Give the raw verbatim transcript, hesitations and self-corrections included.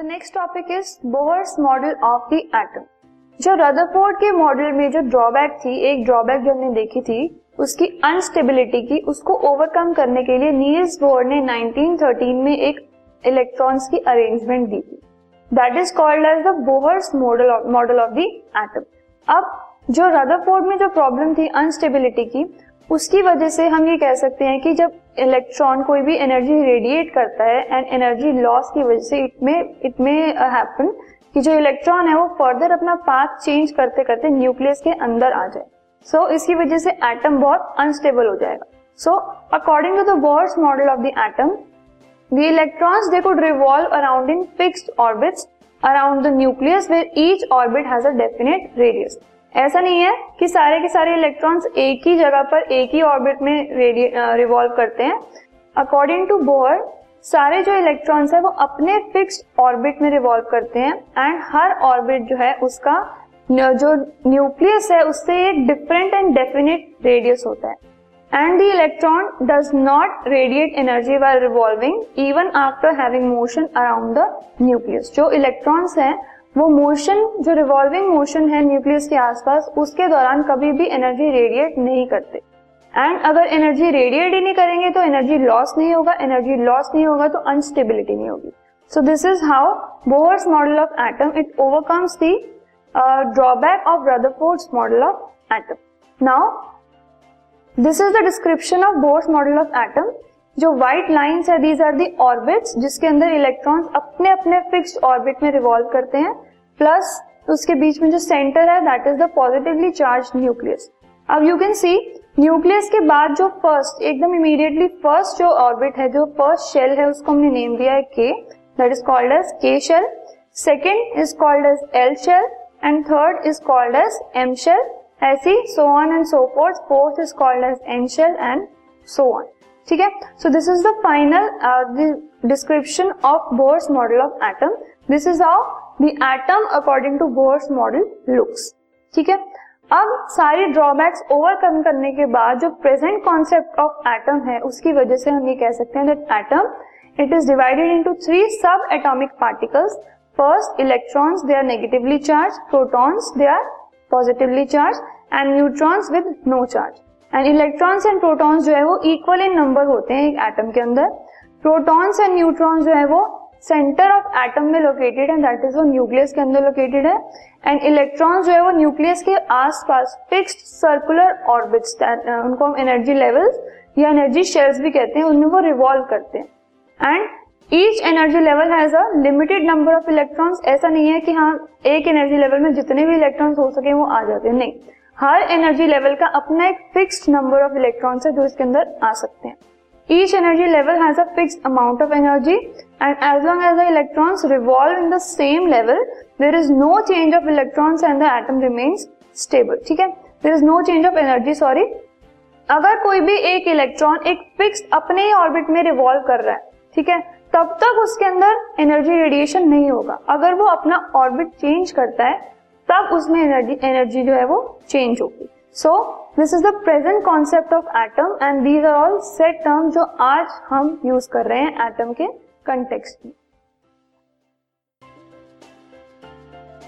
The next topic is Bohr's model of the atom. जो Rutherford के model में जो ड्रॉबैक थी, एक ड्रॉबैक जो हमने देखी थी उसकी अनस्टेबिलिटी की, उसको ओवरकम करने के लिए नील्स बोहर ने नाइनटीन थर्टीन में एक इलेक्ट्रॉन्स की अरेंजमेंट दी थी, that is called as the Bohr's model model of the atom. अब जो रदरफोर्ड में जो प्रॉब्लम थी अनस्टेबिलिटी की, उसकी वजह से हम ये कह सकते हैं कि जब इलेक्ट्रॉन कोई भी एनर्जी रेडिएट करता है एंड एनर्जी लॉस की वजह से इट में इट में हैपन कि जो इलेक्ट्रॉन है वो फर्दर अपना पाथ चेंज करते करते न्यूक्लियस के अंदर आ जाए, सो so, इसकी वजह से एटम बहुत अनस्टेबल हो जाएगा। So according to the Bohr's model of the atom, the electrons they could revolve around in fixed orbits around the nucleus where each orbit has a definite radius. ऐसा नहीं है कि सारे के सारे इलेक्ट्रॉन्स एक ही जगह पर एक ही ऑर्बिट में रिवॉल्व करते हैं। अकॉर्डिंग टू बोहर, सारे जो इलेक्ट्रॉन्स है वो अपने फिक्स्ड ऑर्बिट में रिवॉल्व करते हैं एंड हर ऑर्बिट जो है उसका जो न्यूक्लियस है उससे एक डिफरेंट एंड डेफिनेट रेडियस होता है। And the electron does not radiate energy while revolving even after having motion around the nucleus. जो इलेक्ट्रॉन्स है वो मोशन, जो रिवॉल्विंग मोशन है न्यूक्लियस के आसपास, उसके दौरान कभी भी एनर्जी रेडिएट नहीं करते। एंड अगर एनर्जी रेडिएट ही नहीं करेंगे तो एनर्जी लॉस नहीं होगा, एनर्जी लॉस नहीं होगा तो अनस्टेबिलिटी नहीं होगी। So this is how Bohr's model of atom it overcomes the drawback of Rutherford's model of atom. Now this is the description of Bohr's model of atom. जो white lines है these are the orbits जिसके अंदर electrons अपने अपने fixed orbit में revolve करते हैं, plus उसके बीच में जो सेंटर है that is the positively charged nucleus. अब यू कैन सी न्यूक्लियस के बाद जो फर्स्ट एकदम इमीडिएटली फर्स्ट जो ऑर्बिट है, जो फर्स्ट शेल है उसको हमने नेम दिया है के, that is called as K shell. Second is called as L shell and third is called as M shell, ऐसी so on and so forth. Fourth is called as N shell and so on. ठीक है, so this is the final description of Bohr's model of atom. This is how the atom according to Bohr's model looks. ठीक है, अब सारे drawbacks overcome करने के बाद जो प्रेजेंट कॉन्सेप्ट ऑफ एटम है उसकी वजह से हम ये कह सकते हैं that atom it is divided into three subatomic particles. First electrons, they are negatively charge, protons they are positively charge and neutrons with no charge. And electrons and protons जो है वो इक्वल इन नंबर होते हैं एक atom के अंदर। Protons and neutrons जो है वो सेंटर ऑफ एटम में लोकेटेड है, दैट इज वो न्यूक्लियस के अंदर लोकेटेड है। एंड इलेक्ट्रॉन्स जो है वो न्यूक्लियस के आसपास फिक्स्ड सर्कुलर ऑर्बिट्स, उनको हम एनर्जी लेवल्स या एनर्जी शेल्स भी कहते हैं, उनमें वो रिवॉल्व करते हैं। And each energy level has a limited number of electrons. ऐसा नहीं है कि हाँ एक एनर्जी लेवल में जितने भी इलेक्ट्रॉन्स हो सके वो आ जाते हैं, नहीं, हर एनर्जी लेवल का अपना एक फिक्स्ड नंबर ऑफ इलेक्ट्रॉन्स है जो इसके अंदर आ सकते हैं। Each energy level has a fixed amount of energy and as long as the electrons revolve in the same level, there is no change of electrons and the atom remains stable. ठीक है, there is no change of energy, sorry. अगर कोई भी एक electron एक fixed अपने ही orbit में revolve कर रहा है, ठीक है, तब तक उसके अंदर एनर्जी रेडिएशन नहीं होगा। अगर वो अपना ऑर्बिट चेंज करता है तब उसमें एनर्जी एनर्जी जो है वो चेंज होगी। So this is the present concept of atom and these are all set term जो आज हम यूज कर रहे हैं एटम के कंटेक्स्ट में।